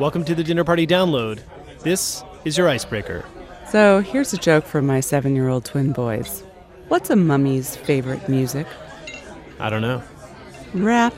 Welcome to the Dinner Party Download. This is your icebreaker. So here's a joke from my 7-year-old twin boys. What's a mummy's favorite music? I don't know. Rap.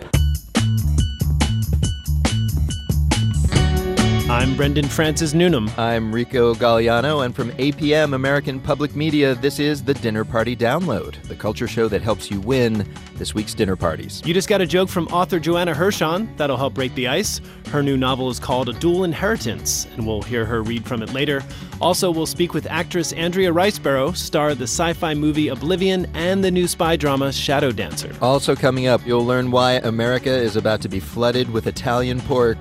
I'm Brendan Francis Noonan. I'm Rico Gagliano, and from APM, American Public Media, this is the Dinner Party Download, the culture show that helps you win this week's dinner parties. You just got a joke from author Joanna Hershon. That'll help break the ice. Her new novel is called A Dual Inheritance, and we'll hear her read from it later. Also, we'll speak with actress Andrea Riseborough, star of the sci-fi movie Oblivion and the new spy drama Shadow Dancer. Also coming up, you'll learn why America is about to be flooded with Italian pork.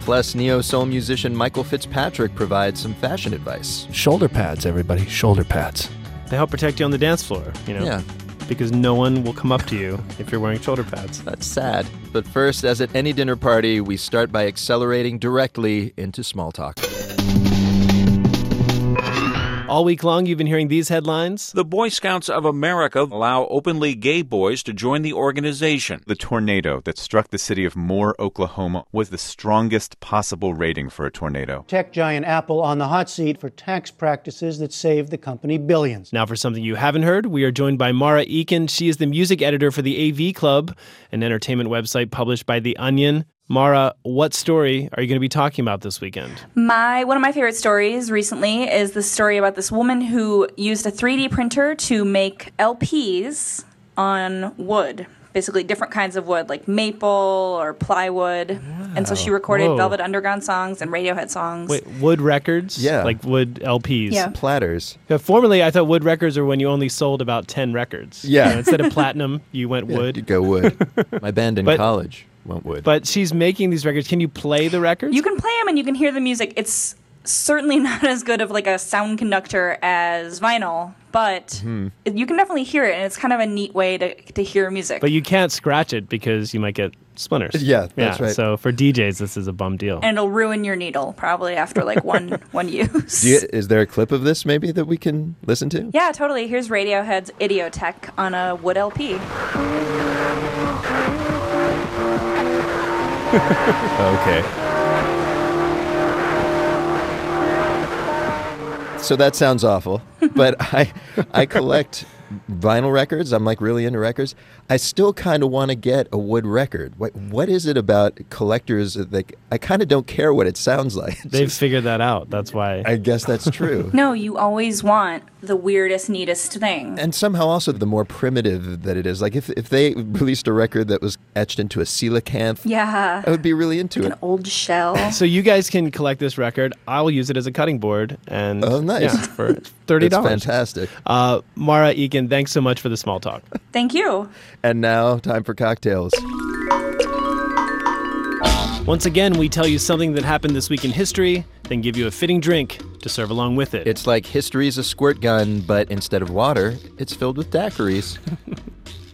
Plus, neo-soul musician Michael Fitzpatrick provides some fashion advice. Shoulder pads, everybody. Shoulder pads. They help protect you on the dance floor, you know? Yeah. Because no one will come up to you if you're wearing shoulder pads. That's sad. But first, as at any dinner party, we start by accelerating directly into small talk. All week long, you've been hearing these headlines. The Boy Scouts of America allow openly gay boys to join the organization. The tornado that struck the city of Moore, Oklahoma, was the strongest possible rating for a tornado. Tech giant Apple on the hot seat for tax practices that saved the company billions. Now for something you haven't heard, we are joined by Mara Eakin. She is the music editor for the A.V. Club, an entertainment website published by The Onion. Mara, what story are you going to be talking about this weekend? One of my favorite stories recently is the story about this woman who used a 3D printer to make LPs on wood. Basically different kinds of wood, like maple or plywood. Oh, and so she recorded Velvet Underground songs and Radiohead songs. Wait, wood records? Yeah. Like wood LPs. Yeah. Platters. Yeah, formerly, I thought wood records were when you only sold about 10 records. Yeah. You know, instead of platinum, you went wood. You go wood. My band in college. Wood. But she's making these records. Can you play the records? You can play them and you can hear the music. It's certainly not as good of like a sound conductor as vinyl, but you can definitely hear it, and it's kind of a neat way to hear music. But you can't scratch it because you might get splinters. Yeah, that's right. So for DJs, this is a bum deal. And it'll ruin your needle probably after like one use. Is there a clip of this maybe that we can listen to? Yeah, totally. Here's Radiohead's Idiotech on a wood LP. Okay. So that sounds awful, but I collect vinyl records. I'm like really into records. I still kind of want to get a wood record. What is it about collectors that I kind of don't care what it sounds like? They've figured that out. That's why. I guess that's true. No, you always want the weirdest, neatest thing. And somehow also the more primitive that it is. Like if they released a record that was etched into a coelacanth, I would be really into it. An old shell. So you guys can collect this record. I'll use it as a cutting board. And nice. Yeah, for $30. That's fantastic. Mara Eakin, thanks so much for the small talk. Thank you. And now, time for cocktails. Once again, we tell you something that happened this week in history, then give you a fitting drink to serve along with it. It's like history's a squirt gun, but instead of water, it's filled with daiquiris. Isn't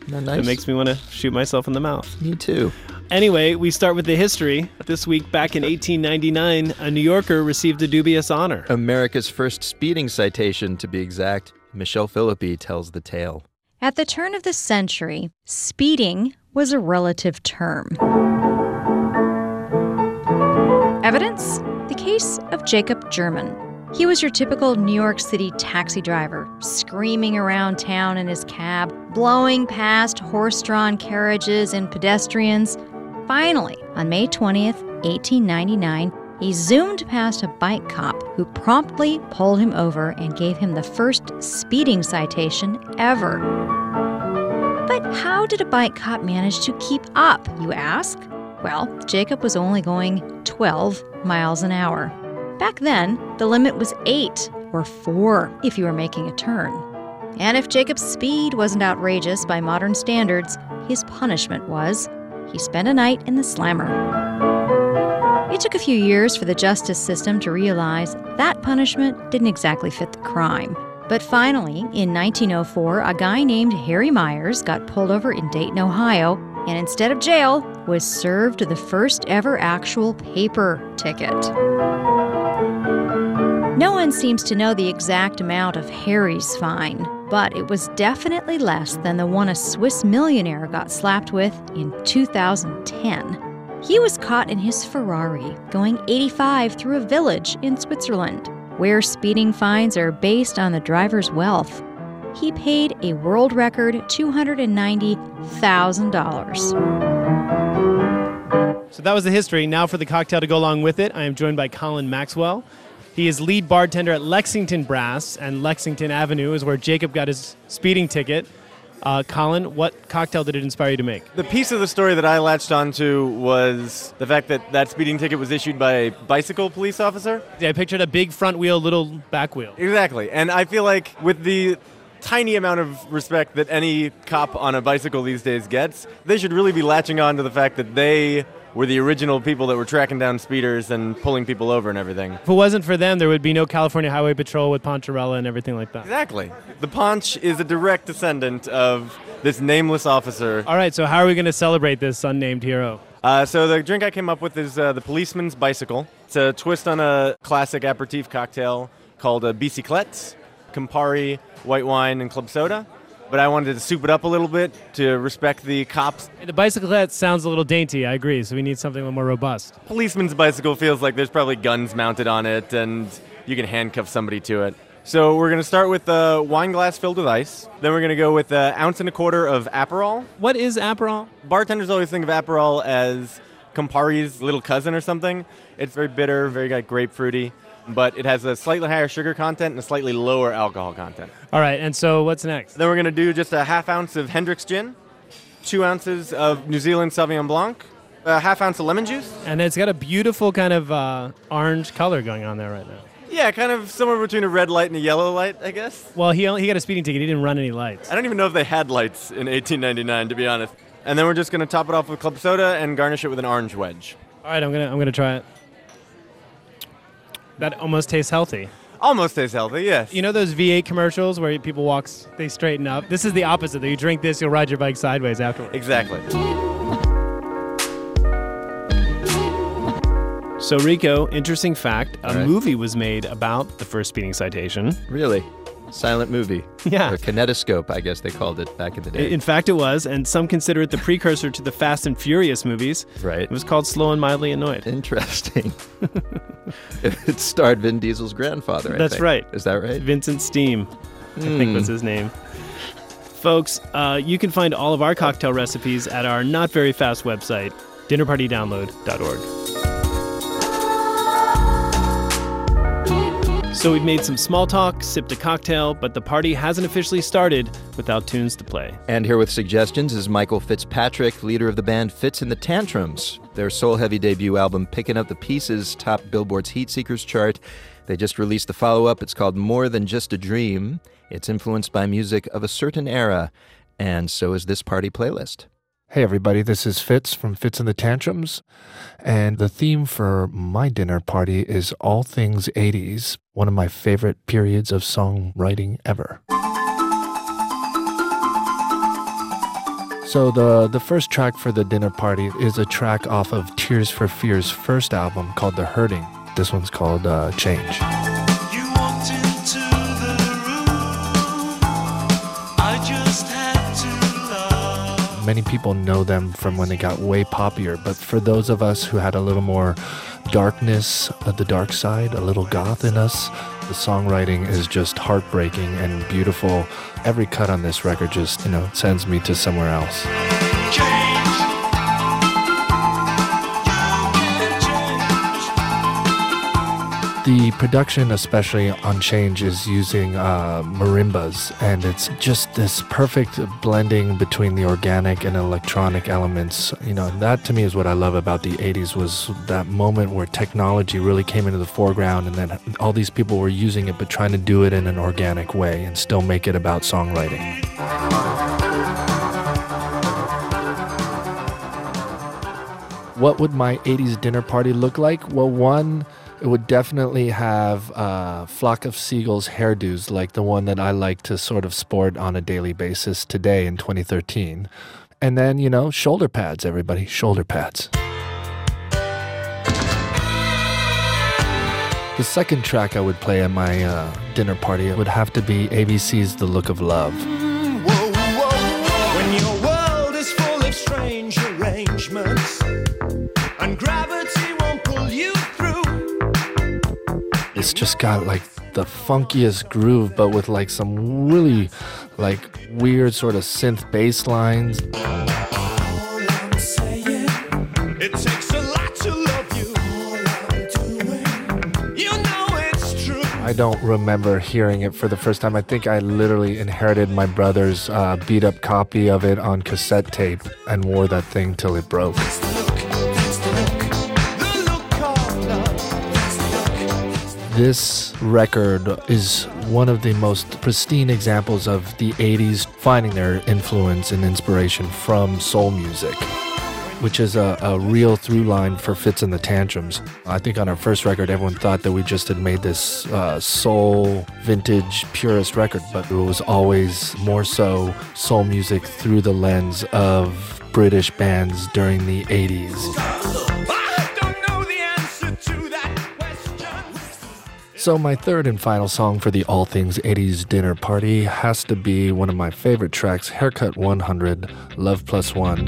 that nice? It makes me want to shoot myself in the mouth. Me too. Anyway, we start with the history. This week, back in 1899, a New Yorker received a dubious honor. America's first speeding citation, to be exact. Michelle Philippi tells the tale. At the turn of the century, speeding was a relative term. Evidence? The case of Jacob German. He was your typical New York City taxi driver, screaming around town in his cab, blowing past horse-drawn carriages and pedestrians. Finally, on May 20th, 1899, he zoomed past a bike cop who promptly pulled him over and gave him the first speeding citation ever. But how did a bike cop manage to keep up, you ask? Well, Jacob was only going 12 miles an hour. Back then, the limit was 8 or 4 if you were making a turn. And if Jacob's speed wasn't outrageous by modern standards, his punishment was he spent a night in the slammer. It took a few years for the justice system to realize that punishment didn't exactly fit the crime. But finally, in 1904, a guy named Harry Myers got pulled over in Dayton, Ohio, and instead of jail, was served the first ever actual paper ticket. No one seems to know the exact amount of Harry's fine, but it was definitely less than the one a Swiss millionaire got slapped with in 2010. He was caught in his Ferrari, going 85 through a village in Switzerland, where speeding fines are based on the driver's wealth. He paid a world record $290,000. So that was the history. Now for the cocktail to go along with it, I am joined by Colin Maxwell. He is lead bartender at Lexington Brass, and Lexington Avenue is where Jacob got his speeding ticket. Colin, what cocktail did it inspire you to make? The piece of the story that I latched onto was the fact that that speeding ticket was issued by a bicycle police officer. Yeah, I pictured a big front wheel, little back wheel. Exactly, and I feel like with the tiny amount of respect that any cop on a bicycle these days gets, they should really be latching on to the fact that they were the original people that were tracking down speeders and pulling people over and everything. If it wasn't for them, there would be no California Highway Patrol with Poncharella and everything like that. Exactly. The Ponch is a direct descendant of this nameless officer. All right, so how are we going to celebrate this unnamed hero? So the drink I came up with is the Policeman's Bicycle. It's a twist on a classic aperitif cocktail called a bicyclette, Campari, white wine, and club soda. But I wanted to soup it up a little bit to respect the cops. The bicyclette sounds a little dainty, I agree, so we need something a little more robust. Policeman's bicycle feels like there's probably guns mounted on it, and you can handcuff somebody to it. So we're going to start with a wine glass filled with ice. Then we're going to go with an 1.25 ounces of Aperol. What is Aperol? Bartenders always think of Aperol as Campari's little cousin or something. It's very bitter, very like, grapefruity. But it has a slightly higher sugar content and a slightly lower alcohol content. All right, and so what's next? Then we're going to do just a 0.5 ounce of Hendrick's gin, 2 ounces of New Zealand Sauvignon Blanc, a 0.5 ounce of lemon juice. And it's got a beautiful kind of orange color going on there right now. Yeah, kind of somewhere between a red light and a yellow light, I guess. Well, he got a speeding ticket. He didn't run any lights. I don't even know if they had lights in 1899, to be honest. And then we're just going to top it off with club soda and garnish it with an orange wedge. All right, I'm gonna try it. That almost tastes healthy. Almost tastes healthy, yes. You know those V8 commercials where people walk, they straighten up? This is the opposite. You drink this, you'll ride your bike sideways afterwards. Exactly. So, Rico, interesting fact, a movie was made about the first speeding citation. Really? Silent movie. Yeah. Or kinetoscope, I guess they called it back in the day. In fact, it was, and some consider it the precursor to the Fast and Furious movies. Right. It was called Slow and Mildly Annoyed. Interesting. It starred Vin Diesel's grandfather, I think. That's right. Is that right? Vincent Steam, I think was his name. Folks, you can find all of our cocktail recipes at our not very fast website, dinnerpartydownload.org. So we've made some small talk, sipped a cocktail, but the party hasn't officially started without tunes to play. And here with suggestions is Michael Fitzpatrick, leader of the band Fitz and the Tantrums. Their soul-heavy debut album, Picking Up the Pieces, topped Billboard's Heat Seekers chart. They just released the follow-up. It's called More Than Just a Dream. It's influenced by music of a certain era, and so is this party playlist. Hey everybody, this is Fitz from Fitz and the Tantrums, and the theme for my dinner party is all things 80s, one of my favorite periods of songwriting ever. So the first track for the dinner party is a track off of Tears for Fears' first album called The Hurting. This one's called Change. You walked into the room, I just had. Many people know them from when they got way poppier, but for those of us who had a little more darkness, the dark side, a little goth in us, the songwriting is just heartbreaking and beautiful. Every cut on this record just, sends me to somewhere else. The production, especially on Change, is using marimbas, and it's just this perfect blending between the organic and electronic elements. That to me is what I love about the 80s, was that moment where technology really came into the foreground, and then all these people were using it but trying to do it in an organic way and still make it about songwriting. What would my 80s dinner party look like? Well, one, it would definitely have Flock of Seagulls hairdos, like the one that I like to sort of sport on a daily basis today in 2013. And then, shoulder pads, everybody, shoulder pads. The second track I would play at my dinner party, it would have to be ABC's The Look of Love. Whoa, whoa, whoa. When your world is full of strange arrangements, and gravity won't pull you through. It's just got like the funkiest groove, but with like some really like weird sort of synth bass lines. I don't remember hearing it for the first time. I think I literally inherited my brother's beat-up copy of it on cassette tape and wore that thing till it broke. This record is one of the most pristine examples of the 80s finding their influence and inspiration from soul music, which is a real through line for Fitz and the Tantrums. I think on our first record, everyone thought that we just had made this soul, vintage, purist record, but it was always more so soul music through the lens of British bands during the 80s. I don't know the answer to that question. So my third and final song for the All Things 80s Dinner Party has to be one of my favorite tracks, Haircut 100, Love Plus One.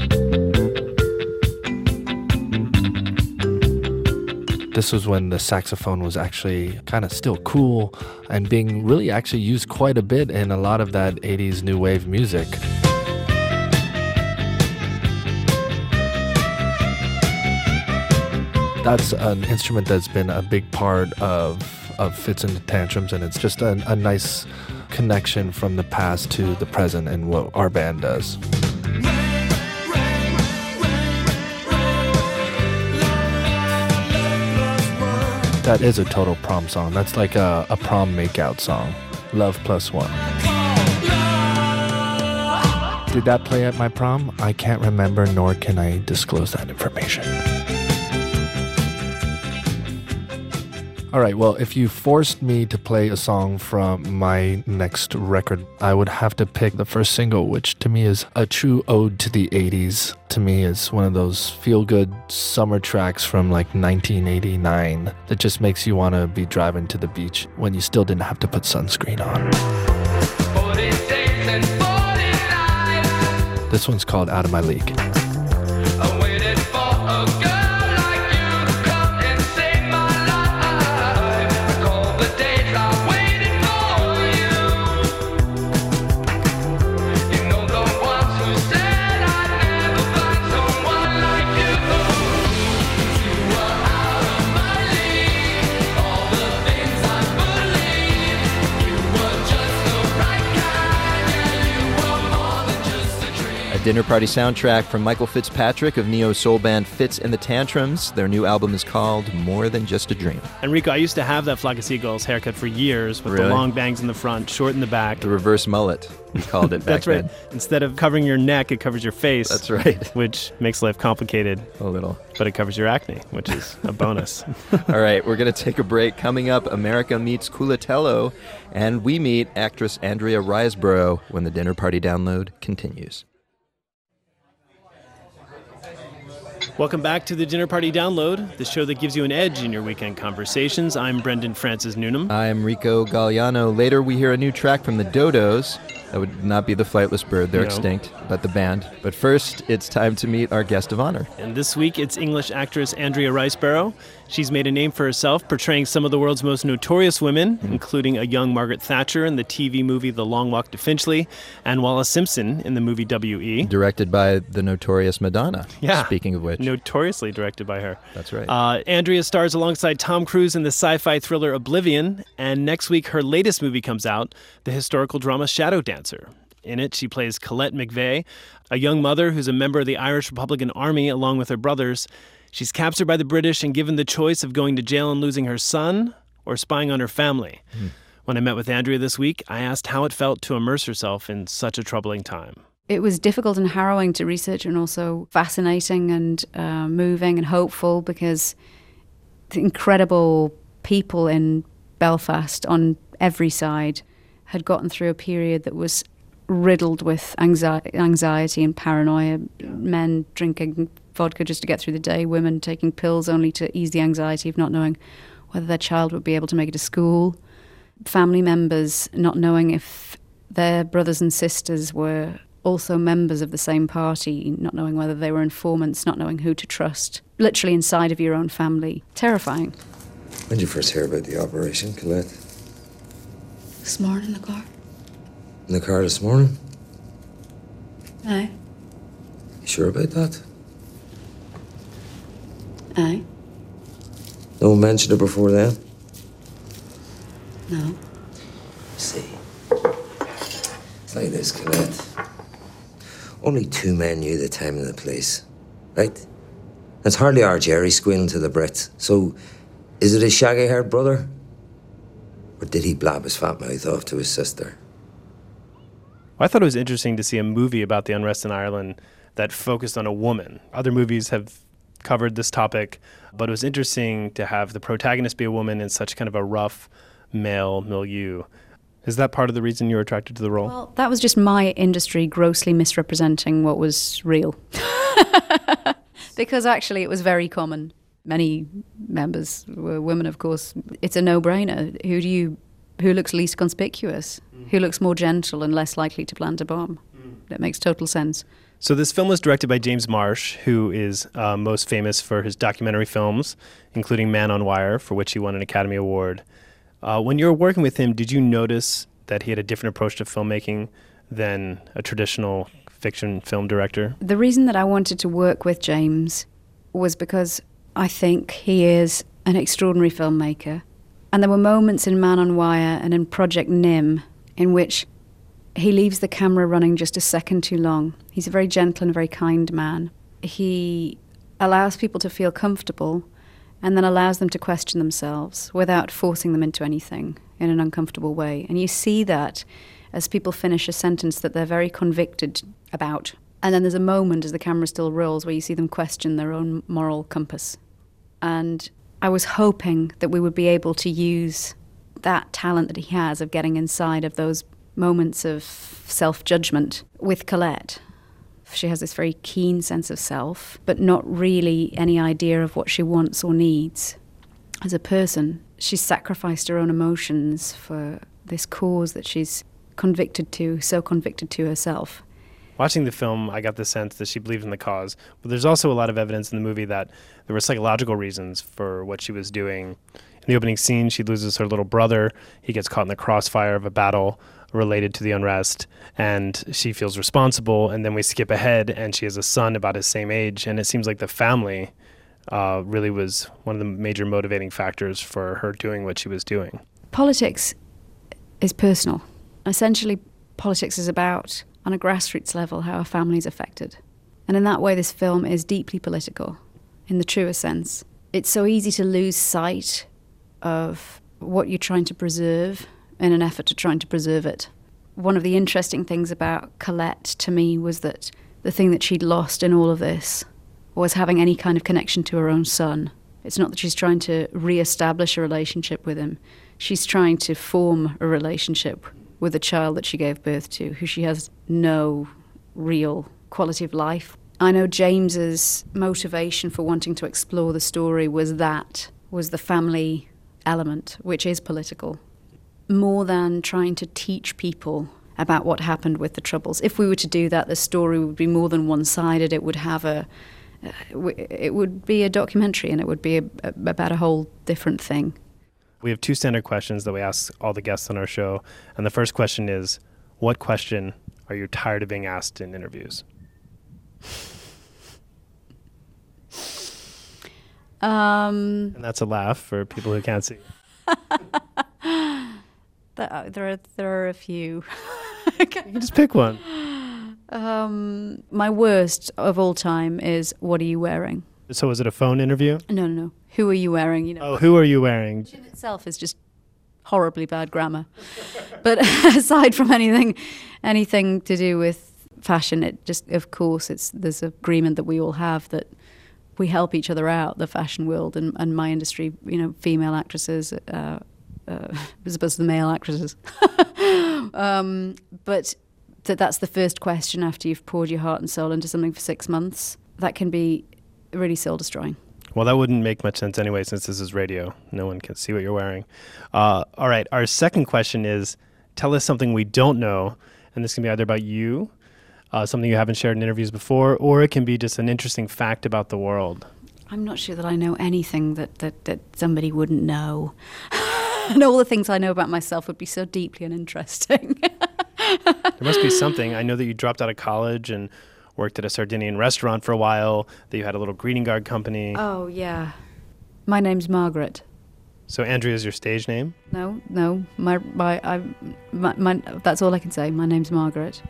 This was when the saxophone was actually kind of still cool and being really actually used quite a bit in a lot of that 80s new wave music. That's an instrument that's been a big part of Fits and the Tantrums, and it's just a nice connection from the past to the present and what our band does. That is a total prom song. That's like a prom makeout song. Love Plus One. Did that play at my prom? I can't remember, nor can I disclose that information. All right, well, if you forced me to play a song from my next record, I would have to pick the first single, which to me is a true ode to the 80s. To me, it's one of those feel-good summer tracks from like 1989 that just makes you want to be driving to the beach when you still didn't have to put sunscreen on. 46 and 49. This one's called Out of My League. Dinner Party soundtrack from Michael Fitzpatrick of neo-soul band Fitz and the Tantrums. Their new album is called More Than Just a Dream. Enrico, I used to have that Flock of Seagulls haircut for years with the long bangs in the front, short in the back. The reverse mullet, we called it back then. That's right. Instead of covering your neck, it covers your face. That's right. Which makes life complicated. A little. But it covers your acne, which is a bonus. All right, we're going to take a break. Coming up, America meets Culatello, and we meet actress Andrea Riseborough when the Dinner Party download continues. Welcome back to the Dinner Party Download, the show that gives you an edge in your weekend conversations. I'm Brendan Francis Noonan. I'm Rico Gagliano. Later, we hear a new track from the Dodos. That would not be the Flightless Bird. They're extinct, but the band. But first, it's time to meet our guest of honor. And this week, it's English actress Andrea Riseborough. She's made a name for herself, portraying some of the world's most notorious women, including a young Margaret Thatcher in the TV movie The Long Walk to Finchley, and Wallace Simpson in the movie W.E. Directed by the notorious Madonna, speaking of which. Notoriously directed by her. That's right. Andrea stars alongside Tom Cruise in the sci-fi thriller Oblivion, and next week, her latest movie comes out, the historical drama Shadow Dancer. In it, she plays Colette McVeigh, a young mother who's a member of the Irish Republican Army along with her brothers. She's captured by the British and given the choice of going to jail and losing her son or spying on her family. When I met with Andrea this week, I asked how it felt to immerse herself in such a troubling time. It was difficult and harrowing to research, and also fascinating and moving and hopeful, because the incredible people in Belfast on every side had gotten through a period that was riddled with anxiety and paranoia, men drinking vodka just to get through the day, women taking pills only to ease the anxiety of not knowing whether their child would be able to make it to school, family members not knowing if their brothers and sisters were also members of the same party, not knowing whether they were informants, not knowing who to trust, literally inside of your own family. Terrifying. When did you first hear about the operation, Colette? This morning in the car. In the car this morning? Aye. You sure about that? Aye. No one mentioned it before then? No. See, it's like this, Colette. Only two men knew the time and the place, right? That's hardly our Jerry squealing to the Brits. So, is it his shaggy-haired brother? Or did he blab his fat mouth off to his sister? I thought it was interesting to see a movie about the unrest in Ireland that focused on a woman. Other movies have covered this topic, but it was interesting to have the protagonist be a woman in such kind of a rough male milieu. Is that part of the reason you were attracted to the role? Well, that was just my industry grossly misrepresenting what was real. Because actually it was very common. Many members were women, of course. It's a no-brainer. Who looks least conspicuous? Mm. Who looks more gentle and less likely to plant a bomb? Mm. That makes total sense. So this film was directed by James Marsh, who is most famous for his documentary films, including Man on Wire, for which he won an Academy Award. When you were working with him, did you notice that he had a different approach to filmmaking than a traditional fiction film director? The reason that I wanted to work with James was because I think he is an extraordinary filmmaker. And there were moments in Man on Wire and in Project Nim in which he leaves the camera running just a second too long. He's a very gentle and very kind man. He allows people to feel comfortable and then allows them to question themselves without forcing them into anything in an uncomfortable way. And you see that as people finish a sentence that they're very convicted about. And then there's a moment as the camera still rolls where you see them question their own moral compass. And I was hoping that we would be able to use that talent that he has of getting inside of those moments of self-judgment with Colette. She has this very keen sense of self, but not really any idea of what she wants or needs as a person. She's sacrificed her own emotions for this cause that she's so convicted to herself. Watching the film, I got the sense that she believed in the cause, but there's also a lot of evidence in the movie that there were psychological reasons for what she was doing. In the opening scene, she loses her little brother. He gets caught in the crossfire of a battle related to the unrest, and she feels responsible. And then we skip ahead, and she has a son about his same age, and it seems like the family really was one of the major motivating factors for her doing what she was doing. Politics is personal. Essentially, politics is about, on a grassroots level, how a family is affected. And in that way, this film is deeply political, in the truest sense. It's so easy to lose sight of what you're trying to preserve in an effort to trying to preserve it. One of the interesting things about Colette to me was that the thing that she'd lost in all of this was having any kind of connection to her own son. It's not that she's trying to re-establish a relationship with him. She's trying to form a relationship with a child that she gave birth to, who she has no real quality of life. I know James's motivation for wanting to explore the story was the family element, which is political, more than trying to teach people about what happened with the Troubles. If we were to do that, the story would be more than one-sided. It would have it would be a documentary, and it would be about a whole different thing. We have two standard questions that we ask all the guests on our show, and the first question is, what question are you tired of being asked in interviews? And that's a laugh for people who can't see. There are a few. You can just pick one. My worst of all time is, what are you wearing? So was it a phone interview? No. Who are you wearing? You know. Oh, who are you wearing? Which in itself is just horribly bad grammar. But aside from anything to do with fashion, it just, of course, there's an agreement that we all have that we help each other out, the fashion world and my industry, female actresses, as opposed to the male actresses. But that's the first question after you've poured your heart and soul into something for 6 months. That can be really soul-destroying. Well, that wouldn't make much sense anyway, since this is radio. No one can see what you're wearing. All right, our second question is, tell us something we don't know, and this can be either about you something you haven't shared in interviews before, or it can be just an interesting fact about the world. I'm not sure that I know anything that somebody wouldn't know. And all the things I know about myself would be so deeply uninteresting. There must be something. I know that you dropped out of college and worked at a Sardinian restaurant for a while, that you had a little greeting card company. Oh, yeah. My name's Margaret. So Andrea is your stage name? No. My that's all I can say. My name's Margaret.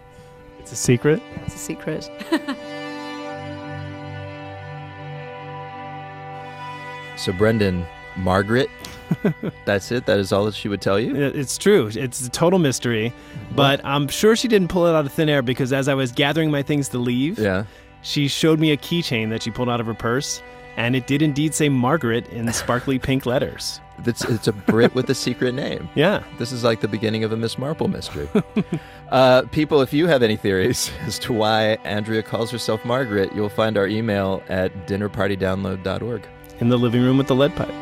It's a secret? Yeah, it's a secret. So Brendan, Margaret, that's it? That is all that she would tell you? It's true. It's a total mystery. But I'm sure she didn't pull it out of thin air, because as I was gathering my things to leave, she showed me a keychain that she pulled out of her purse. And it did indeed say Margaret in sparkly pink letters. It's a Brit with a secret name. Yeah. This is like the beginning of a Miss Marple mystery. People, if you have any theories as to why Andrea calls herself Margaret, you'll find our email at dinnerpartydownload.org. In the living room with the lead pipe.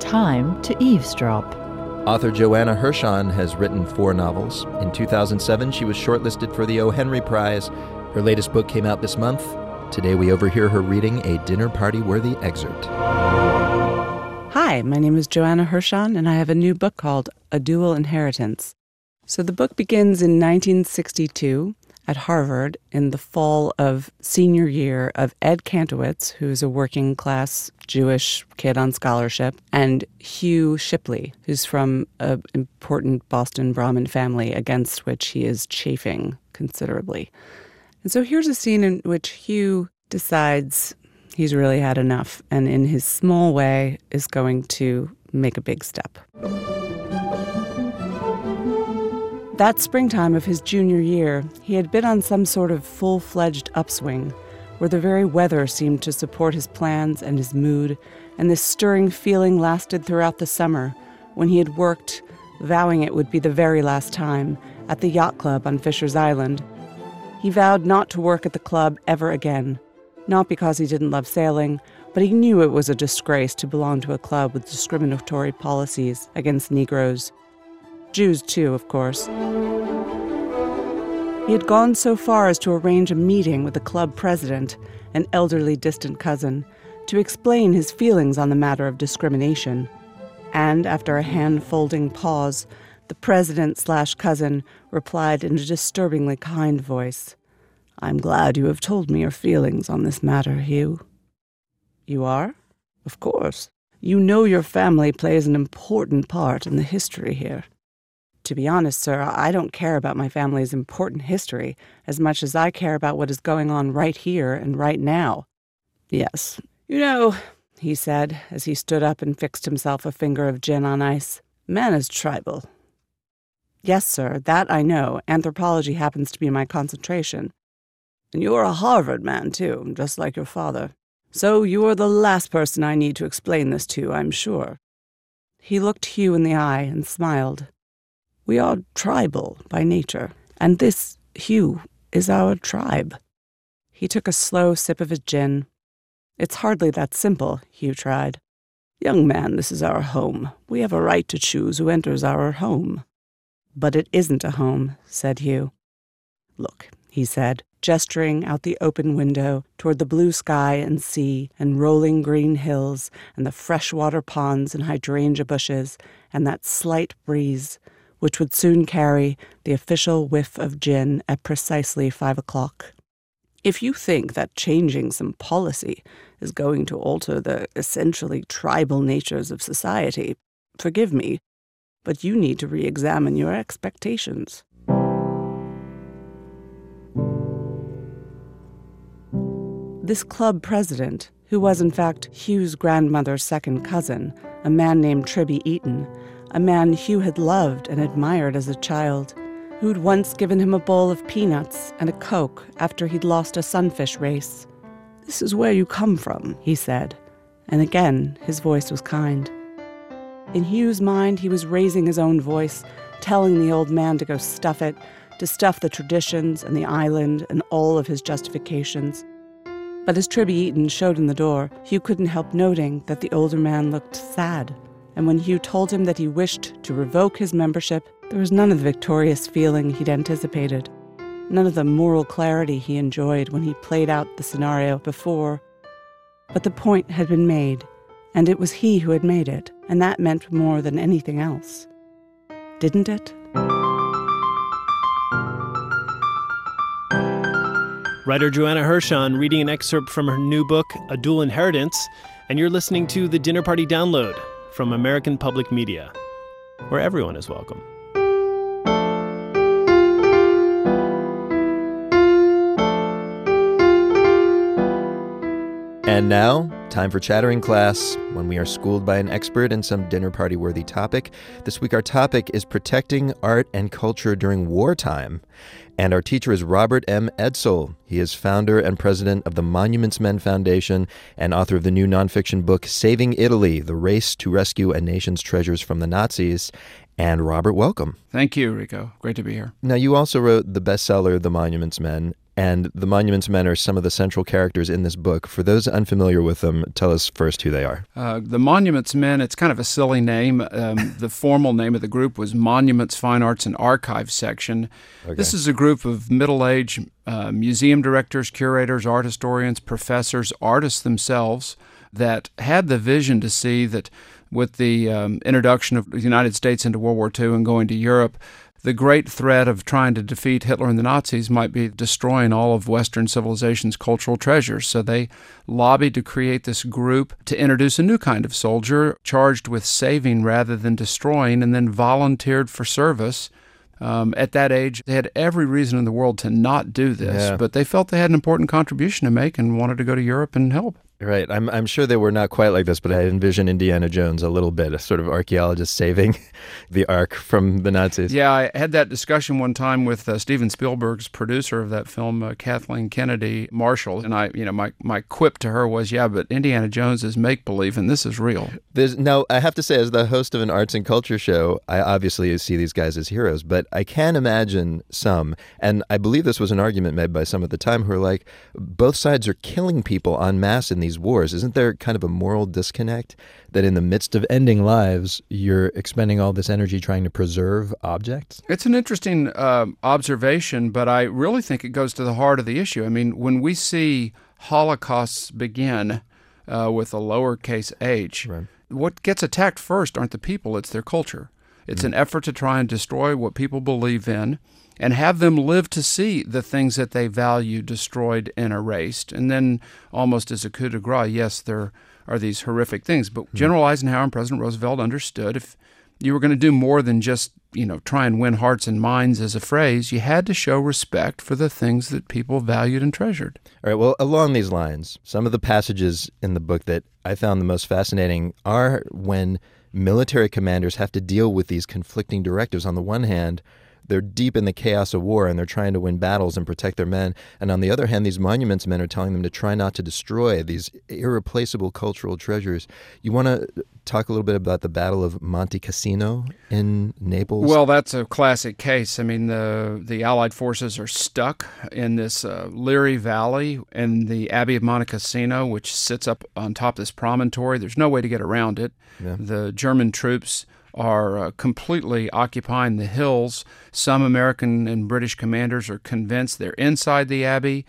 Time to eavesdrop. Author Joanna Hershon has written 4 novels. In 2007, she was shortlisted for the O. Henry Prize. Her latest book came out this month. Today, we overhear her reading a dinner party-worthy excerpt. Hi, my name is Joanna Hershon, and I have a new book called A Dual Inheritance. So the book begins in 1962 at Harvard in the fall of senior year of Ed Kantowitz, who's a working-class Jewish kid on scholarship, and Hugh Shipley, who's from an important Boston Brahmin family against which he is chafing considerably. And so here's a scene in which Hugh decides he's really had enough, and in his small way is going to make a big step. That springtime of his junior year, he had been on some sort of full-fledged upswing, where the very weather seemed to support his plans and his mood, and this stirring feeling lasted throughout the summer, when he had worked, vowing it would be the very last time, at the yacht club on Fisher's Island. He vowed not to work at the club ever again, not because he didn't love sailing, but he knew it was a disgrace to belong to a club with discriminatory policies against Negroes. Jews, too, of course. He had gone so far as to arrange a meeting with the club president, an elderly distant cousin, to explain his feelings on the matter of discrimination. And after a hand-folding pause, the president/cousin replied in a disturbingly kind voice, "I'm glad you have told me your feelings on this matter, Hugh." "You are?" "Of course. You know your family plays an important part in the history here." "To be honest, sir, I don't care about my family's important history as much as I care about what is going on right here and right now." "Yes. You know," he said, as he stood up and fixed himself a finger of gin on ice, "man is tribal." "Yes, sir, that I know. Anthropology happens to be my concentration." "And you're a Harvard man, too, just like your father. So you're the last person I need to explain this to, I'm sure." He looked Hugh in the eye and smiled. "We are tribal by nature, and this, Hugh, is our tribe." He took a slow sip of his gin. "It's hardly that simple," Hugh tried. "Young man, this is our home. We have a right to choose who enters our home." "But it isn't a home," said Hugh. "Look," he said, gesturing out the open window toward the blue sky and sea and rolling green hills and the freshwater ponds and hydrangea bushes and that slight breeze, which would soon carry the official whiff of gin at precisely 5:00. "If you think that changing some policy is going to alter the essentially tribal natures of society, forgive me, but you need to re-examine your expectations." This club president, who was in fact Hugh's grandmother's second cousin, a man named Tribby Eaton, a man Hugh had loved and admired as a child, who'd once given him a bowl of peanuts and a Coke after he'd lost a sunfish race. "This is where you come from," he said, and again his voice was kind. In Hugh's mind, he was raising his own voice, telling the old man to go stuff it, to stuff the traditions and the island and all of his justifications. But as Tribby Eaton showed in the door, Hugh couldn't help noting that the older man looked sad. And when Hugh told him that he wished to revoke his membership, there was none of the victorious feeling he'd anticipated, none of the moral clarity he enjoyed when he played out the scenario before. But the point had been made, and it was he who had made it, and that meant more than anything else. Didn't it? Writer Joanna Hershon reading an excerpt from her new book, A Dual Inheritance, and you're listening to The Dinner Party Download from American Public Media, where everyone is welcome. And now, time for Chattering Class, when we are schooled by an expert in some dinner party-worthy topic. This week our topic is protecting art and culture during wartime. And our teacher is Robert M. Edsel. He is founder and president of the Monuments Men Foundation and author of the new nonfiction book, Saving Italy, The Race to Rescue a Nation's Treasures from the Nazis. And Robert, welcome. Thank you, Rico. Great to be here. Now, you also wrote the bestseller, The Monuments Men, and the Monuments Men are some of the central characters in this book. For those unfamiliar with them, tell us first who they are. The Monuments Men, it's kind of a silly name. The formal name of the group was Monuments, Fine Arts, and Archives Section. Okay. This is a group of middle-aged museum directors, curators, art historians, professors, artists themselves that had the vision to see that with the introduction of the United States into World War II and going to Europe, the great threat of trying to defeat Hitler and the Nazis might be destroying all of Western civilization's cultural treasures. So they lobbied to create this group to introduce a new kind of soldier charged with saving rather than destroying, and then volunteered for service. At that age, they had every reason in the world to not do this, but they felt they had an important contribution to make and wanted to go to Europe and help. Right. I'm sure they were not quite like this, but I envision Indiana Jones a little bit, a sort of archaeologist saving the Ark from the Nazis. Yeah, I had that discussion one time with Steven Spielberg's producer of that film, Kathleen Kennedy Marshall, and I, my quip to her was, but Indiana Jones is make-believe and this is real. Now, I have to say, as the host of an arts and culture show, I obviously see these guys as heroes, but I can imagine some, and I believe this was an argument made by some at the time, who are like, both sides are killing people en masse in these wars. Isn't there kind of a moral disconnect that in the midst of ending lives, you're expending all this energy trying to preserve objects? It's an interesting observation, but I really think it goes to the heart of the issue. I mean, when we see holocausts begin with a lowercase h, right, what gets attacked first aren't the people, it's their culture. It's an effort to try and destroy what people believe in and have them live to see the things that they value destroyed and erased. And then almost as a coup de grace, yes, there are these horrific things. But General Eisenhower and President Roosevelt understood if you were going to do more than just, try and win hearts and minds as a phrase, you had to show respect for the things that people valued and treasured. All right, well, along these lines, some of the passages in the book that I found the most fascinating are when military commanders have to deal with these conflicting directives. On the one hand, they're deep in the chaos of war and they're trying to win battles and protect their men. And on the other hand, these monuments men are telling them to try not to destroy these irreplaceable cultural treasures. You want to talk a little bit about the Battle of Monte Cassino in Naples? Well, that's a classic case. I mean, the Allied forces are stuck in this Leary Valley in the Abbey of Monte Cassino, which sits up on top of this promontory. There's no way to get around it. Yeah. The German troops are completely occupying the hills. Some American and British commanders are convinced they're inside the abbey,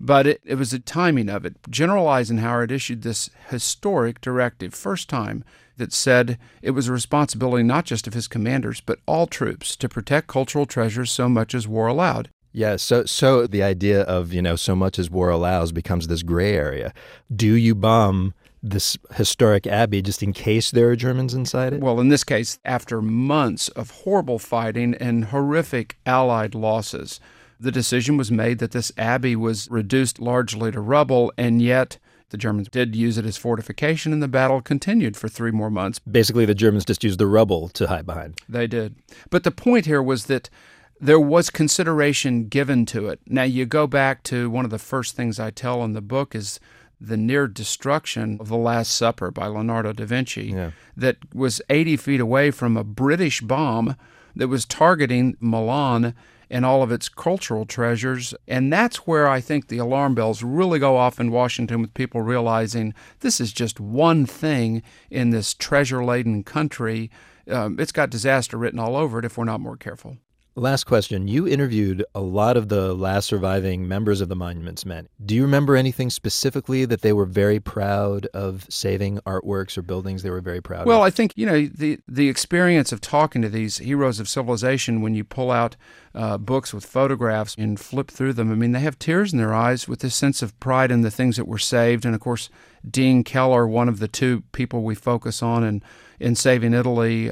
but it was the timing of it. General Eisenhower had issued this historic directive, first time, that said it was a responsibility not just of his commanders, but all troops to protect cultural treasures so much as war allowed. Yeah, so the idea of, so much as war allows becomes this gray area. Do you bomb this historic abbey just in case there are Germans inside it? Well, in this case, after months of horrible fighting and horrific Allied losses, the decision was made that this abbey was reduced largely to rubble, and yet the Germans did use it as fortification, and the battle continued for 3 more months. Basically, the Germans just used the rubble to hide behind. They did. But the point here was that there was consideration given to it. Now, you go back to one of the first things I tell in the book is the near destruction of The Last Supper by Leonardo da Vinci that was 80 feet away from a British bomb that was targeting Milan and all of its cultural treasures. And that's where I think the alarm bells really go off in Washington, with people realizing this is just one thing in this treasure-laden country. It's got disaster written all over it if we're not more careful. Last question. You interviewed a lot of the last surviving members of the Monuments Men. Do you remember anything specifically that they were very proud of saving, artworks or buildings they were very proud of? Well, I think, you know, the experience of talking to these heroes of civilization, when you pull out books with photographs and flip through them, I mean, they have tears in their eyes with this sense of pride in the things that were saved. And, of course, Dean Keller, one of the two people we focus on in saving Italy,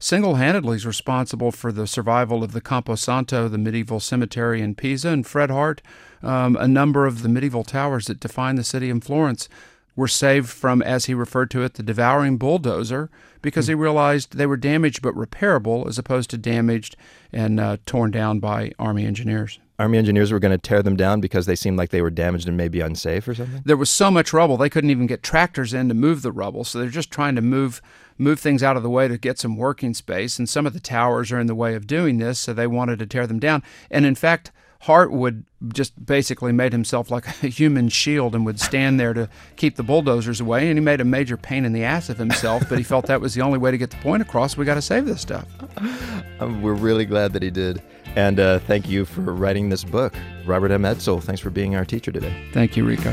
single-handedly is responsible for the survival of the Camposanto, the medieval cemetery in Pisa, and Fred Hart, a number of the medieval towers that define the city in Florence, were saved from, as he referred to it, the devouring bulldozer, because he realized they were damaged but repairable, as opposed to damaged and torn down by Army engineers. Army engineers were going to tear them down because they seemed like they were damaged and maybe unsafe or something? There was so much rubble, they couldn't even get tractors in to move the rubble, so they're just trying to move things out of the way to get some working space, and some of the towers are in the way of doing this, so they wanted to tear them down. And in fact, Hartwood just basically made himself like a human shield and would stand there to keep the bulldozers away, and he made a major pain in the ass of himself, but he felt that was the only way to get the point across. We got to save this stuff. We're really glad that he did. And thank you for writing this book. Robert M. Edsel, thanks for being our teacher today. Thank you, Rico.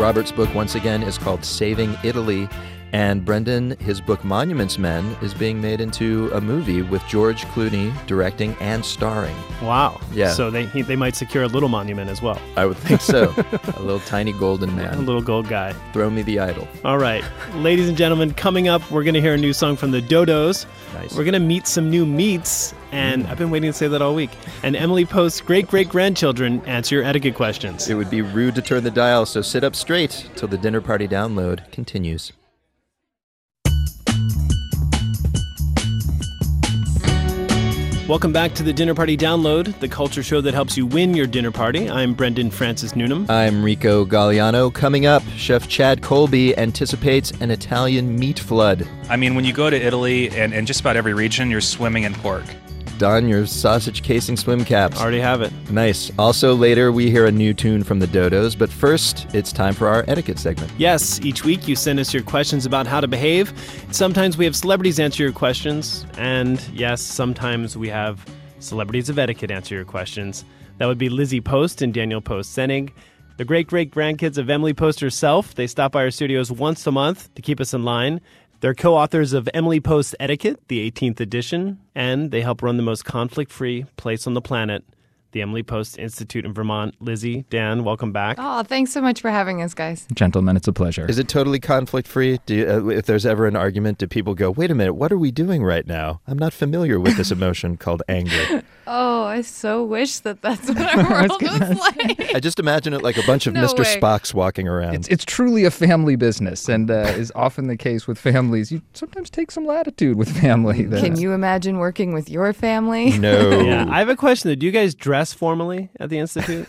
Robert's book, once again, is called Saving Italy. And Brendan, his book Monuments Men is being made into a movie with George Clooney directing and starring. Wow. Yeah. So they might secure a little monument as well. I would think so. A little tiny golden man. A little gold guy. Throw me the idol. All right. Ladies and gentlemen, coming up, we're going to hear a new song from the Dodos. Nice. We're going to meet some new meats. And I've been waiting to say that all week. And Emily Post's great-great-grandchildren answer your etiquette questions. It would be rude to turn the dial, so sit up straight till the Dinner Party Download continues. Welcome back to the Dinner Party Download, the culture show that helps you win your dinner party. I'm Brendan Francis Noonan. I'm Rico Gagliano. Coming up, Chef Chad Colby anticipates an Italian meat flood. I mean, when you go to Italy and just about every region, you're swimming in pork. Don your sausage casing swim caps. Already have it. Nice. Also, later we hear a new tune from the Dodos, but first, it's time for our etiquette segment. Yes, each week you send us your questions about how to behave. Sometimes we have celebrities answer your questions, and yes, sometimes we have celebrities of etiquette answer your questions. That would be Lizzie Post and Daniel Post Senig. The great-great-grandkids of Emily Post herself. They stop by our studios once a month to keep us in line. They're co-authors of Emily Post's Etiquette, the 18th edition, and they help run the most conflict-free place on the planet, the Emily Post Institute in Vermont. Lizzie, Dan, welcome back. Oh, thanks so much for having us, guys. Gentlemen, it's a pleasure. Is it totally conflict-free? Do you, if there's ever an argument, do people go, wait a minute, what are we doing right now? I'm not familiar with this emotion called anger. Oh, I so wish that's what our world was like. I just imagine it like a bunch of Mr. Spocks walking around. It's truly a family business, and is often the case with families. You sometimes take some latitude with family. Can you imagine working with your family? No. Yeah, I have a question. Do you guys dress formally at the Institute?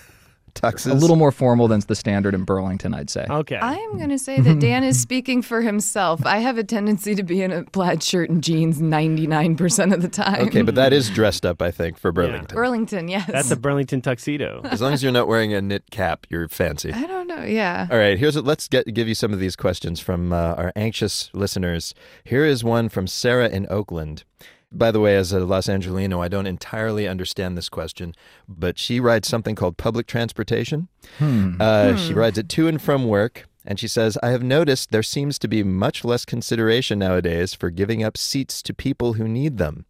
Tuxes. A little more formal than the standard in Burlington, I'd say. Okay. I'm going to say that Dan is speaking for himself. I have a tendency to be in a plaid shirt and jeans 99% of the time. Okay, but that is dressed up, I think, for Burlington. Yeah. Burlington, yes. That's a Burlington tuxedo. As long as you're not wearing a knit cap, you're fancy. I don't know, yeah. All right, let's give you some of these questions from our anxious listeners. Here is one from Sarah in Oakland. By the way, as a Los Angelino, I don't entirely understand this question, but she rides something called public transportation. She rides it to and from work, and she says, I have noticed there seems to be much less consideration nowadays for giving up seats to people who need them.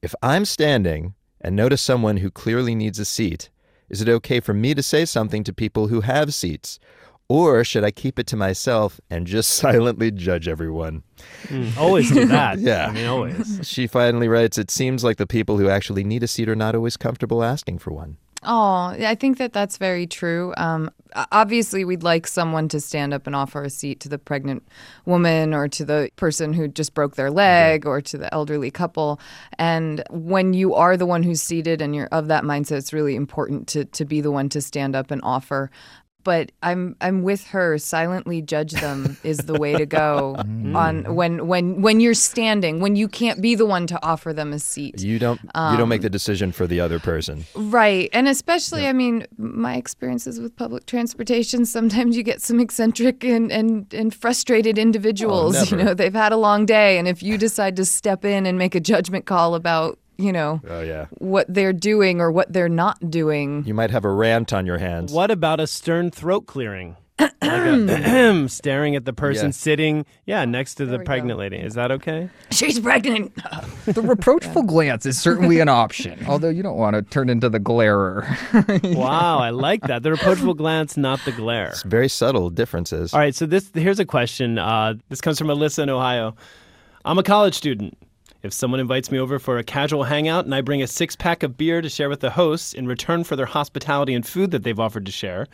If I'm standing and notice someone who clearly needs a seat, is it okay for me to say something to people who have seats? Or should I keep it to myself and just silently judge everyone? Always do that. Yeah. I mean, always. She finally writes, it seems like the people who actually need a seat are not always comfortable asking for one. Oh, I think that's very true. Obviously, we'd like someone to stand up and offer a seat to the pregnant woman or to the person who just broke their leg or to the elderly couple. And when you are the one who's seated and you're of that mindset, it's really important to be the one to stand up and offer But I'm with her. Silently judge them is the way to go. On when you're standing, when you can't be the one to offer them a seat. You don't make the decision for the other person. Right, and especially, I mean, my experiences with public transportation. Sometimes you get some eccentric and frustrated individuals. Oh, you know, they've had a long day, and if you decide to step in and make a judgment call about, you know, what they're doing or what they're not doing, you might have a rant on your hands. What about a stern throat clearing? Like a staring at the person sitting next to the pregnant lady. Is that okay? She's pregnant. The reproachful glance is certainly an option, although you don't want to turn into the glarer. Wow, I like that. The reproachful glance, not the glare. It's very subtle differences. All right, so here's a question. This comes from Alyssa in Ohio. I'm a college student. If someone invites me over for a casual hangout and I bring a six-pack of beer to share with the hosts in return for their hospitality and food that they've offered to share,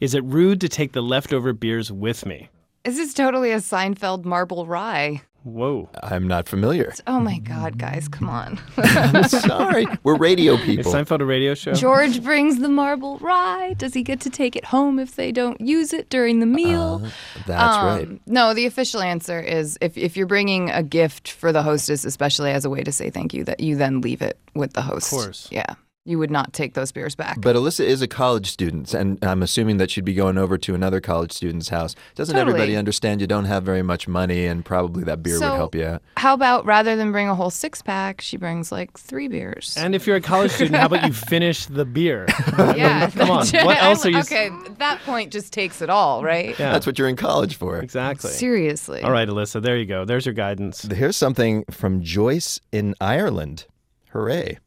is it rude to take the leftover beers with me? This is totally a Seinfeld marble rye. Whoa. I'm not familiar. Oh, my God, guys. Come on. I'm sorry. We're radio people. Is Seinfeld a radio show? George brings the marble rye. Does he get to take it home if they don't use it during the meal? That's right. No, the official answer is if you're bringing a gift for the hostess, especially as a way to say thank you, that you then leave it with the host. Of course. Yeah. You would not take those beers back. But Alyssa is a college student, and I'm assuming that she'd be going over to another college student's house. Doesn't everybody understand you don't have very much money, and probably that beer would help you out? How about rather than bring a whole six-pack, she brings like 3 beers? And if you're a college student, how about you finish the beer? Yeah. Come on. What else are you... Okay, that point just takes it all, right? Yeah. That's what you're in college for. Exactly. Seriously. All right, Alyssa, there you go. There's your guidance. Here's something from Joyce in Ireland. Hooray.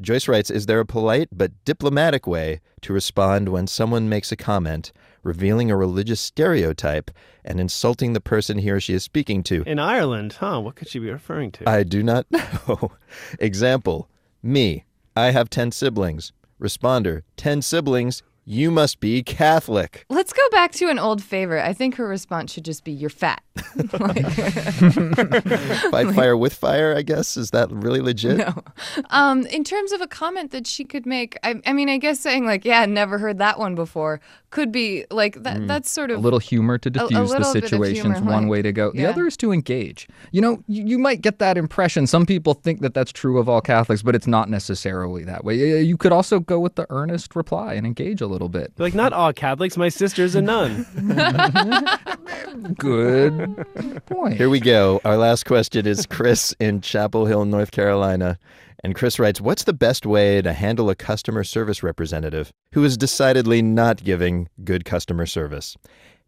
Joyce writes, is there a polite but diplomatic way to respond when someone makes a comment revealing a religious stereotype and insulting the person he or she is speaking to? In Ireland, huh? What could she be referring to? I do not know. Example, me. I have 10 siblings. Responder, 10 siblings. You must be Catholic. Let's go back to an old favorite. I think her response should just be, you're fat. Fight fire with fire, I guess? Is that really legit? No. In terms of a comment that she could make, I mean, I guess saying like, yeah, never heard that one before, could be like, that's sort of... A little humor to diffuse the situation's one way to go. Yeah. The other is to engage. You know, you might get that impression. Some people think that that's true of all Catholics, but it's not necessarily that way. You could also go with the earnest reply and engage a little bit. Like, not all Catholics. My sister's a nun. Good point. Here we go. Our last question is Chris in Chapel Hill, North Carolina. And Chris writes, what's the best way to handle a customer service representative who is decidedly not giving good customer service?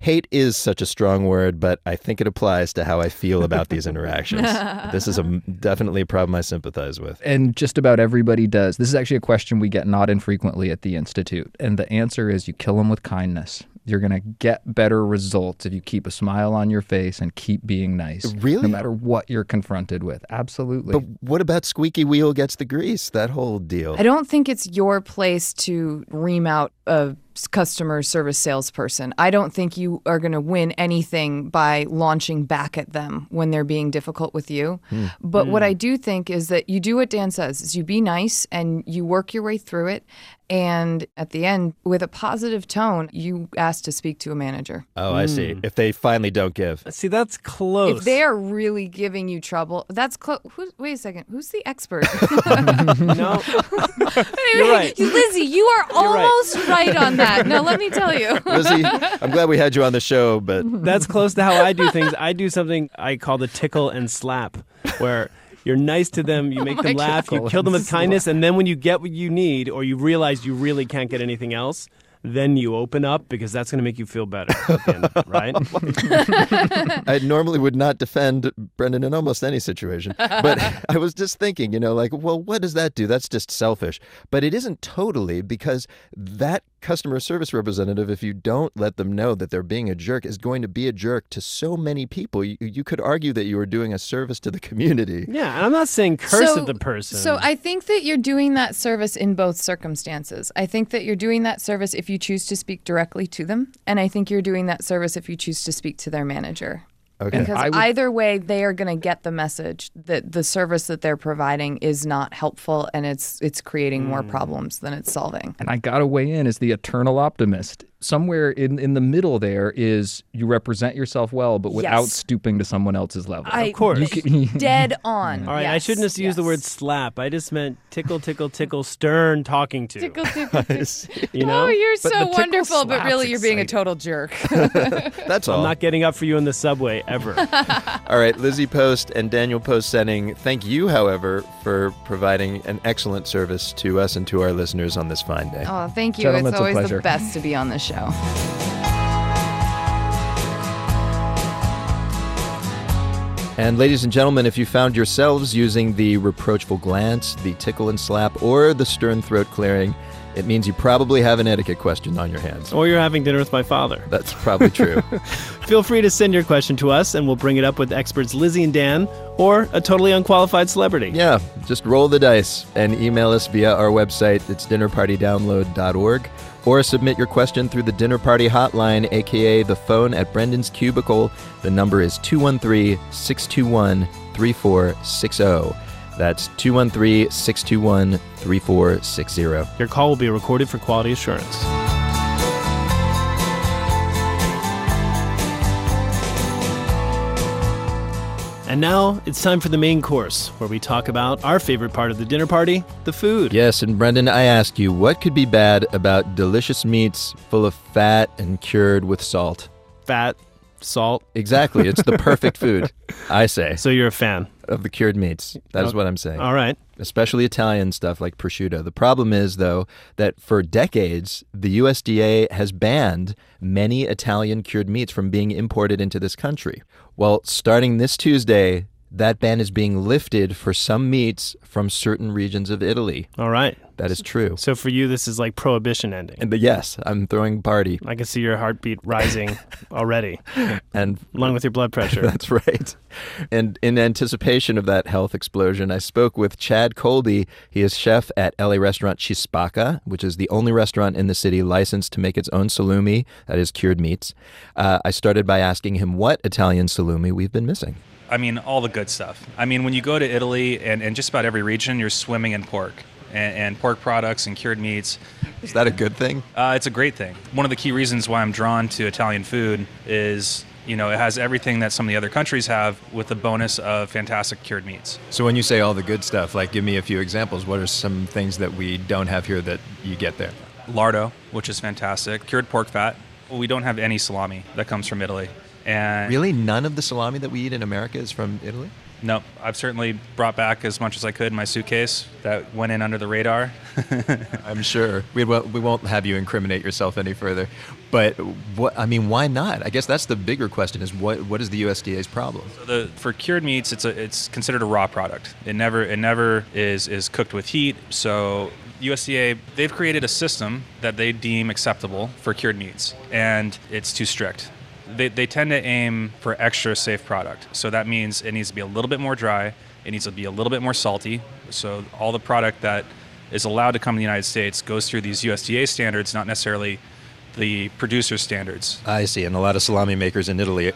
Hate is such a strong word, but I think it applies to how I feel about these interactions. This is definitely a problem I sympathize with. And just about everybody does. This is actually a question we get not infrequently at the Institute. And the answer is you kill them with kindness. You're going to get better results if you keep a smile on your face and keep being nice. Really? No matter what you're confronted with. Absolutely. But what about squeaky wheel gets the grease? That whole deal. I don't think it's your place to ream out a customer service salesperson. I don't think you are going to win anything by launching back at them when they're being difficult with you. But what I do think is that you do what Dan says, is you be nice and you work your way through it. And at the end, with a positive tone, you ask to speak to a manager. Oh, I see. If they finally don't give. See, that's close. If they are really giving you trouble, that's close. Wait a second. Who's the expert? No. You're right. Lizzie, you are almost right on that. Now, let me tell you. Lizzie, I'm glad we had you on the show, but... That's close to how I do things. I do something I call the tickle and slap, where... You're nice to them, you make them laugh, you kill them with kindness, and then when you get what you need or you realize you really can't get anything else, then you open up because that's going to make you feel better at the end of it, right? I normally would not defend Brendan in almost any situation, but I was just thinking, you know, like, well, what does that do? That's just selfish. But it isn't totally, because that customer service representative, if you don't let them know that they're being a jerk, is going to be a jerk to so many people. You could argue that you are doing a service to the community. Yeah, and I'm not saying curse at the person. So I think that you're doing that service in both circumstances. I think that you're doing that service if you choose to speak directly to them, and I think you're doing that service if you choose to speak to their manager. Okay. Because either way, they are going to get the message that the service that they're providing is not helpful, and it's creating more problems than it's solving. And I got to weigh in as the eternal optimist. somewhere in the middle there is you represent yourself well, but without stooping to someone else's level. Of course. Dead on. All right, I shouldn't have used the word slap. I just meant tickle, tickle, tickle, stern talking to. Tickle, tickle, tickle. You know? Oh, you're so wonderful, but really you're being a total jerk. That's all. I'm not getting up for you in the subway, ever. All right, Lizzie Post and Daniel Post Senig, thank you, however, for providing an excellent service to us and to our listeners on this fine day. Oh, thank you. It's always the best to be on this show. And ladies and gentlemen, if you found yourselves using the reproachful glance, the tickle and slap, or the stern throat clearing, it means you probably have an etiquette question on your hands. Or you're having dinner with my father. That's probably true. Feel free to send your question to us, and we'll bring it up with experts Lizzie and Dan, or a totally unqualified celebrity. Yeah, just roll the dice and email us via our website. It's dinnerpartydownload.org. Or submit your question through the Dinner Party Hotline, a.k.a. the phone at Brendan's Cubicle. The number is 213-621-3460. That's 213-621-3460. Your call will be recorded for quality assurance. And now it's time for the main course, where we talk about our favorite part of the dinner party, the food. Yes, and Brendan, I ask you, what could be bad about delicious meats full of fat and cured with salt? Fat, salt. Exactly. It's the perfect food, I say. So you're a fan of the cured meats. That is what I'm saying. All right. Especially Italian stuff like prosciutto. The problem is, though, that for decades, the USDA has banned many Italian cured meats from being imported into this country. Well, starting this Tuesday, that ban is being lifted for some meats from certain regions of Italy. All right. That is true. So for you, this is like prohibition ending. But yes, I'm throwing a party. I can see your heartbeat rising already, and along with your blood pressure. That's right. And in anticipation of that health explosion, I spoke with Chad Colby. He is chef at LA restaurant Chispaca, which is the only restaurant in the city licensed to make its own salumi, that is cured meats. I started by asking him what Italian salumi we've been missing. I mean, all the good stuff. I mean, when you go to Italy and just about every region, you're swimming in pork. And pork products and cured meats. Is that a good thing? It's a great thing. One of the key reasons why I'm drawn to Italian food is, you know, it has everything that some of the other countries have with the bonus of fantastic cured meats. So when you say all the good stuff, like give me a few examples. What are some things that we don't have here that you get there? Lardo, which is fantastic. Cured pork fat. We don't have any salami that comes from Italy. And really? None of the salami that we eat in America is from Italy? No, I've certainly brought back as much as I could in my suitcase that went in under the radar. I'm sure. We won't have you incriminate yourself any further. But, why not? I guess that's the bigger question is what is the USDA's problem? So for cured meats, it's considered a raw product. It never is cooked with heat. So USDA, they've created a system that they deem acceptable for cured meats, and it's too strict. They tend to aim for extra safe product. So that means it needs to be a little bit more dry. It needs to be a little bit more salty. So all the product that is allowed to come to the United States goes through these USDA standards, not necessarily the producer standards. I see. And a lot of salami makers in Italy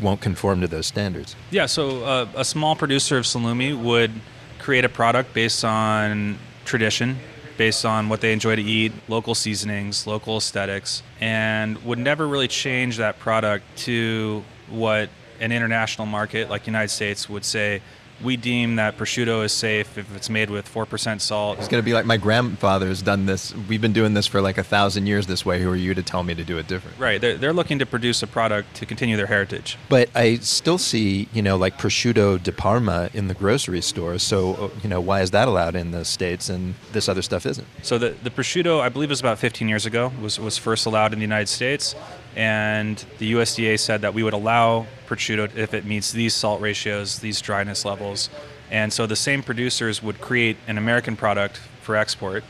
won't conform to those standards. Yeah. So a small producer of salumi would create a product based on tradition, based on what they enjoy to eat, local seasonings, local aesthetics, and would never really change that product to what an international market like the United States would say, we deem that prosciutto is safe if it's made with 4% salt. It's going to be like my grandfather's done this. We've been doing this for like 1,000 years this way. Who are you to tell me to do it different? Right. They're looking to produce a product to continue their heritage. But I still see, like prosciutto di Parma in the grocery store. So, why is that allowed in the States and this other stuff isn't? So the prosciutto, I believe it was about 15 years ago, was first allowed in the United States. And the USDA said that we would allow prosciutto if it meets these salt ratios, these dryness levels. And so the same producers would create an American product for export.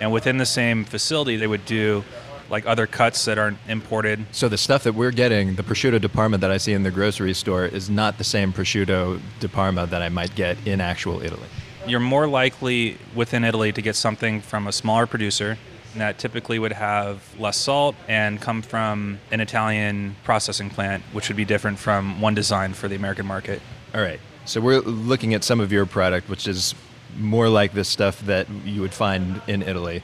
And within the same facility, they would do like other cuts that aren't imported. So the stuff that we're getting, the prosciutto di Parma that I see in the grocery store is not the same prosciutto di Parma that I might get in actual Italy. You're more likely within Italy to get something from a smaller producer that typically would have less salt and come from an Italian processing plant, which would be different from one designed for the American market. All right. So we're looking at some of your product, which is more like this stuff that you would find in Italy.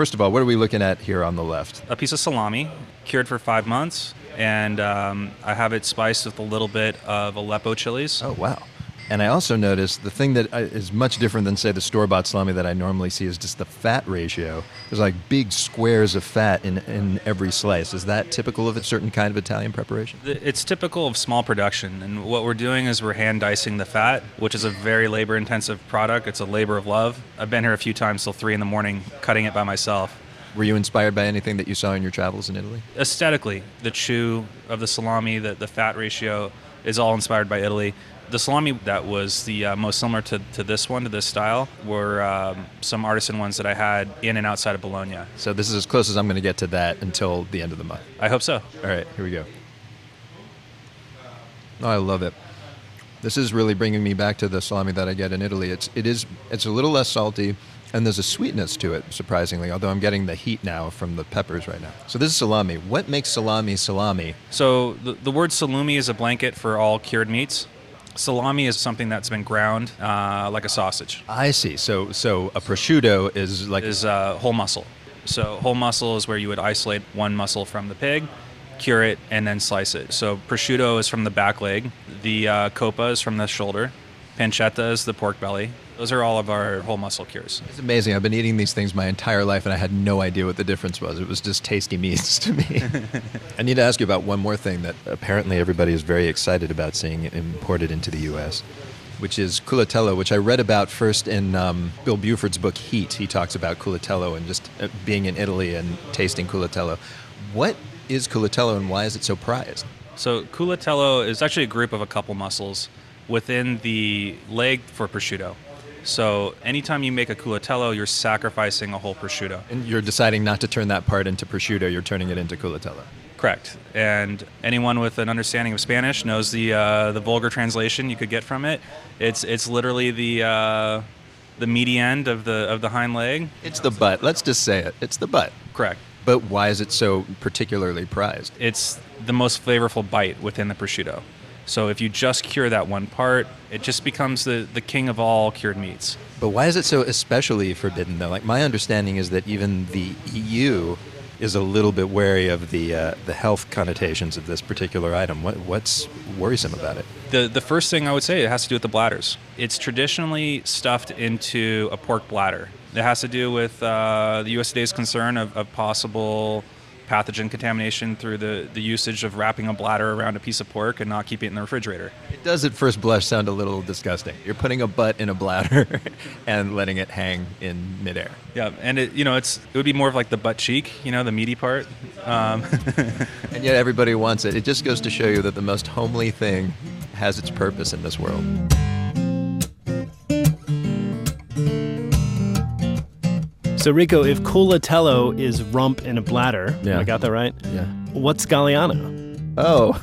First of all, what are we looking at here on the left? A piece of salami, cured for 5 months, and I have it spiced with a little bit of Aleppo chilies. Oh, wow. And I also noticed the thing that is much different than, say, the store-bought salami that I normally see is just the fat ratio. There's like big squares of fat in every slice. Is that typical of a certain kind of Italian preparation? It's typical of small production. And what we're doing is we're hand dicing the fat, which is a very labor-intensive product. It's a labor of love. I've been here a few times till 3 in the morning cutting it by myself. Were you inspired by anything that you saw in your travels in Italy? Aesthetically, the chew of the salami, the fat ratio is all inspired by Italy. The salami that was the most similar to this one, to this style, were some artisan ones that I had in and outside of Bologna. So this is as close as I'm going to get to that until the end of the month. I hope so. All right, here we go. Oh, I love it. This is really bringing me back to the salami that I get in Italy. It's a little less salty, and there's a sweetness to it, surprisingly, although I'm getting the heat now from the peppers right now. So this is salami. What makes salami salami? So the word salumi is a blanket for all cured meats. Salami is something that's been ground like a sausage. I see. So a prosciutto is like... Is whole muscle. So whole muscle is where you would isolate one muscle from the pig, cure it, and then slice it. So prosciutto is from the back leg. The coppa is from the shoulder. Pancetta is the pork belly. Those are all of our whole muscle cures. It's amazing. I've been eating these things my entire life, and I had no idea what the difference was. It was just tasty meats to me. I need to ask you about one more thing that apparently everybody is very excited about seeing imported into the U.S., which is culatello, which I read about first in Bill Buford's book, Heat. He talks about culatello and just being in Italy and tasting culatello. What is culatello, and why is it so prized? So culatello is actually a group of a couple muscles within the leg for prosciutto. So anytime you make a culatello, you're sacrificing a whole prosciutto. And you're deciding not to turn that part into prosciutto, you're turning it into culatello. Correct. And anyone with an understanding of Spanish knows the vulgar translation you could get from it. It's literally the meaty end of the hind leg. It's the butt. Let's just say it. It's the butt. Correct. But why is it so particularly prized? It's the most flavorful bite within the prosciutto. So if you just cure that one part, it just becomes the king of all cured meats. But why is it so especially forbidden, though? Like, my understanding is that even the EU is a little bit wary of the health connotations of this particular item. What's worrisome about it? The first thing I would say, it has to do with the bladders. It's traditionally stuffed into a pork bladder. It has to do with the USDA's concern of possible pathogen contamination through the usage of wrapping a bladder around a piece of pork and not keeping it in the refrigerator. It does at first blush sound a little disgusting. You're putting a butt in a bladder and letting it hang in midair. Yeah, and it would be more of like the butt cheek, the meaty part. And yet everybody wants it. It just goes to show you that the most homely thing has its purpose in this world. So, Rico, if culatello is rump in a bladder, yeah. I got that right? Yeah. What's Gagliano? Oh,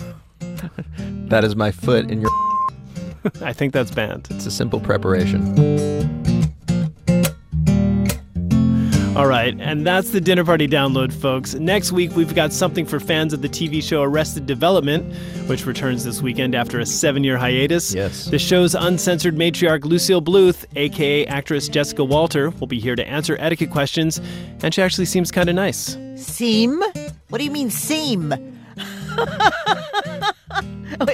that is my foot in your... I think that's banned. It's a simple preparation. All right, and that's the Dinner Party Download, folks. Next week, we've got something for fans of the TV show Arrested Development, which returns this weekend after a 7-year hiatus. Yes. The show's uncensored matriarch, Lucille Bluth, a.k.a. actress Jessica Walter, will be here to answer etiquette questions, and she actually seems kind of nice. Seem? What do you mean, seem?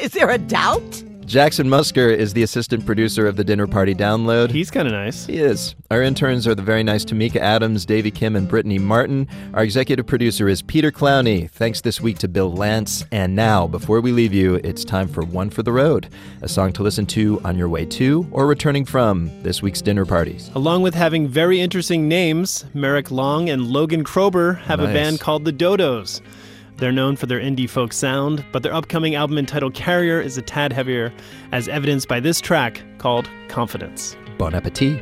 Is there a doubt? Jackson Musker is the assistant producer of the Dinner Party Download. He's kind of nice. He is. Our interns are the very nice Tamika Adams, Davy Kim, and Brittany Martin. Our executive producer is Peter Clowney. Thanks this week to Bill Lance. And now, before we leave you, it's time for One for the Road, a song to listen to on your way to or returning from this week's dinner parties. Along with having very interesting names, Merrick Long and Logan Kroeber have a band called The Dodos. They're known for their indie folk sound, but their upcoming album entitled Carrier is a tad heavier, as evidenced by this track called Confidence. Bon appetit.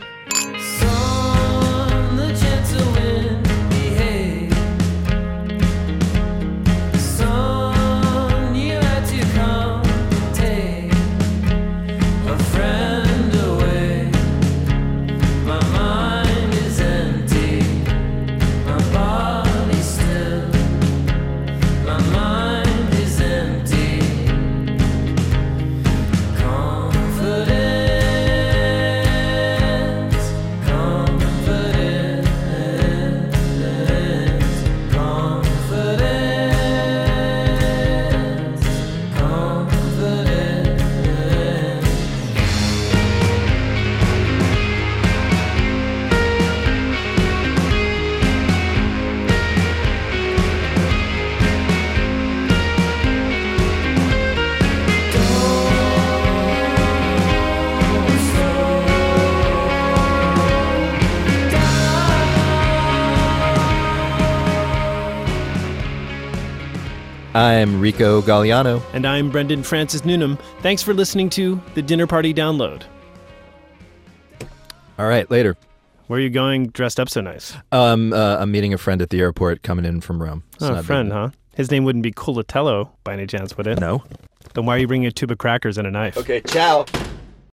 I'm Rico Gagliano. And I'm Brendan Francis Noonan. Thanks for listening to The Dinner Party Download. All right, later. Where are you going dressed up so nice? I'm meeting a friend at the airport coming in from Rome. It's oh, a friend, big, huh? His name wouldn't be Colatello by any chance, would it? No. Then why are you bringing a tube of crackers and a knife? Okay, ciao.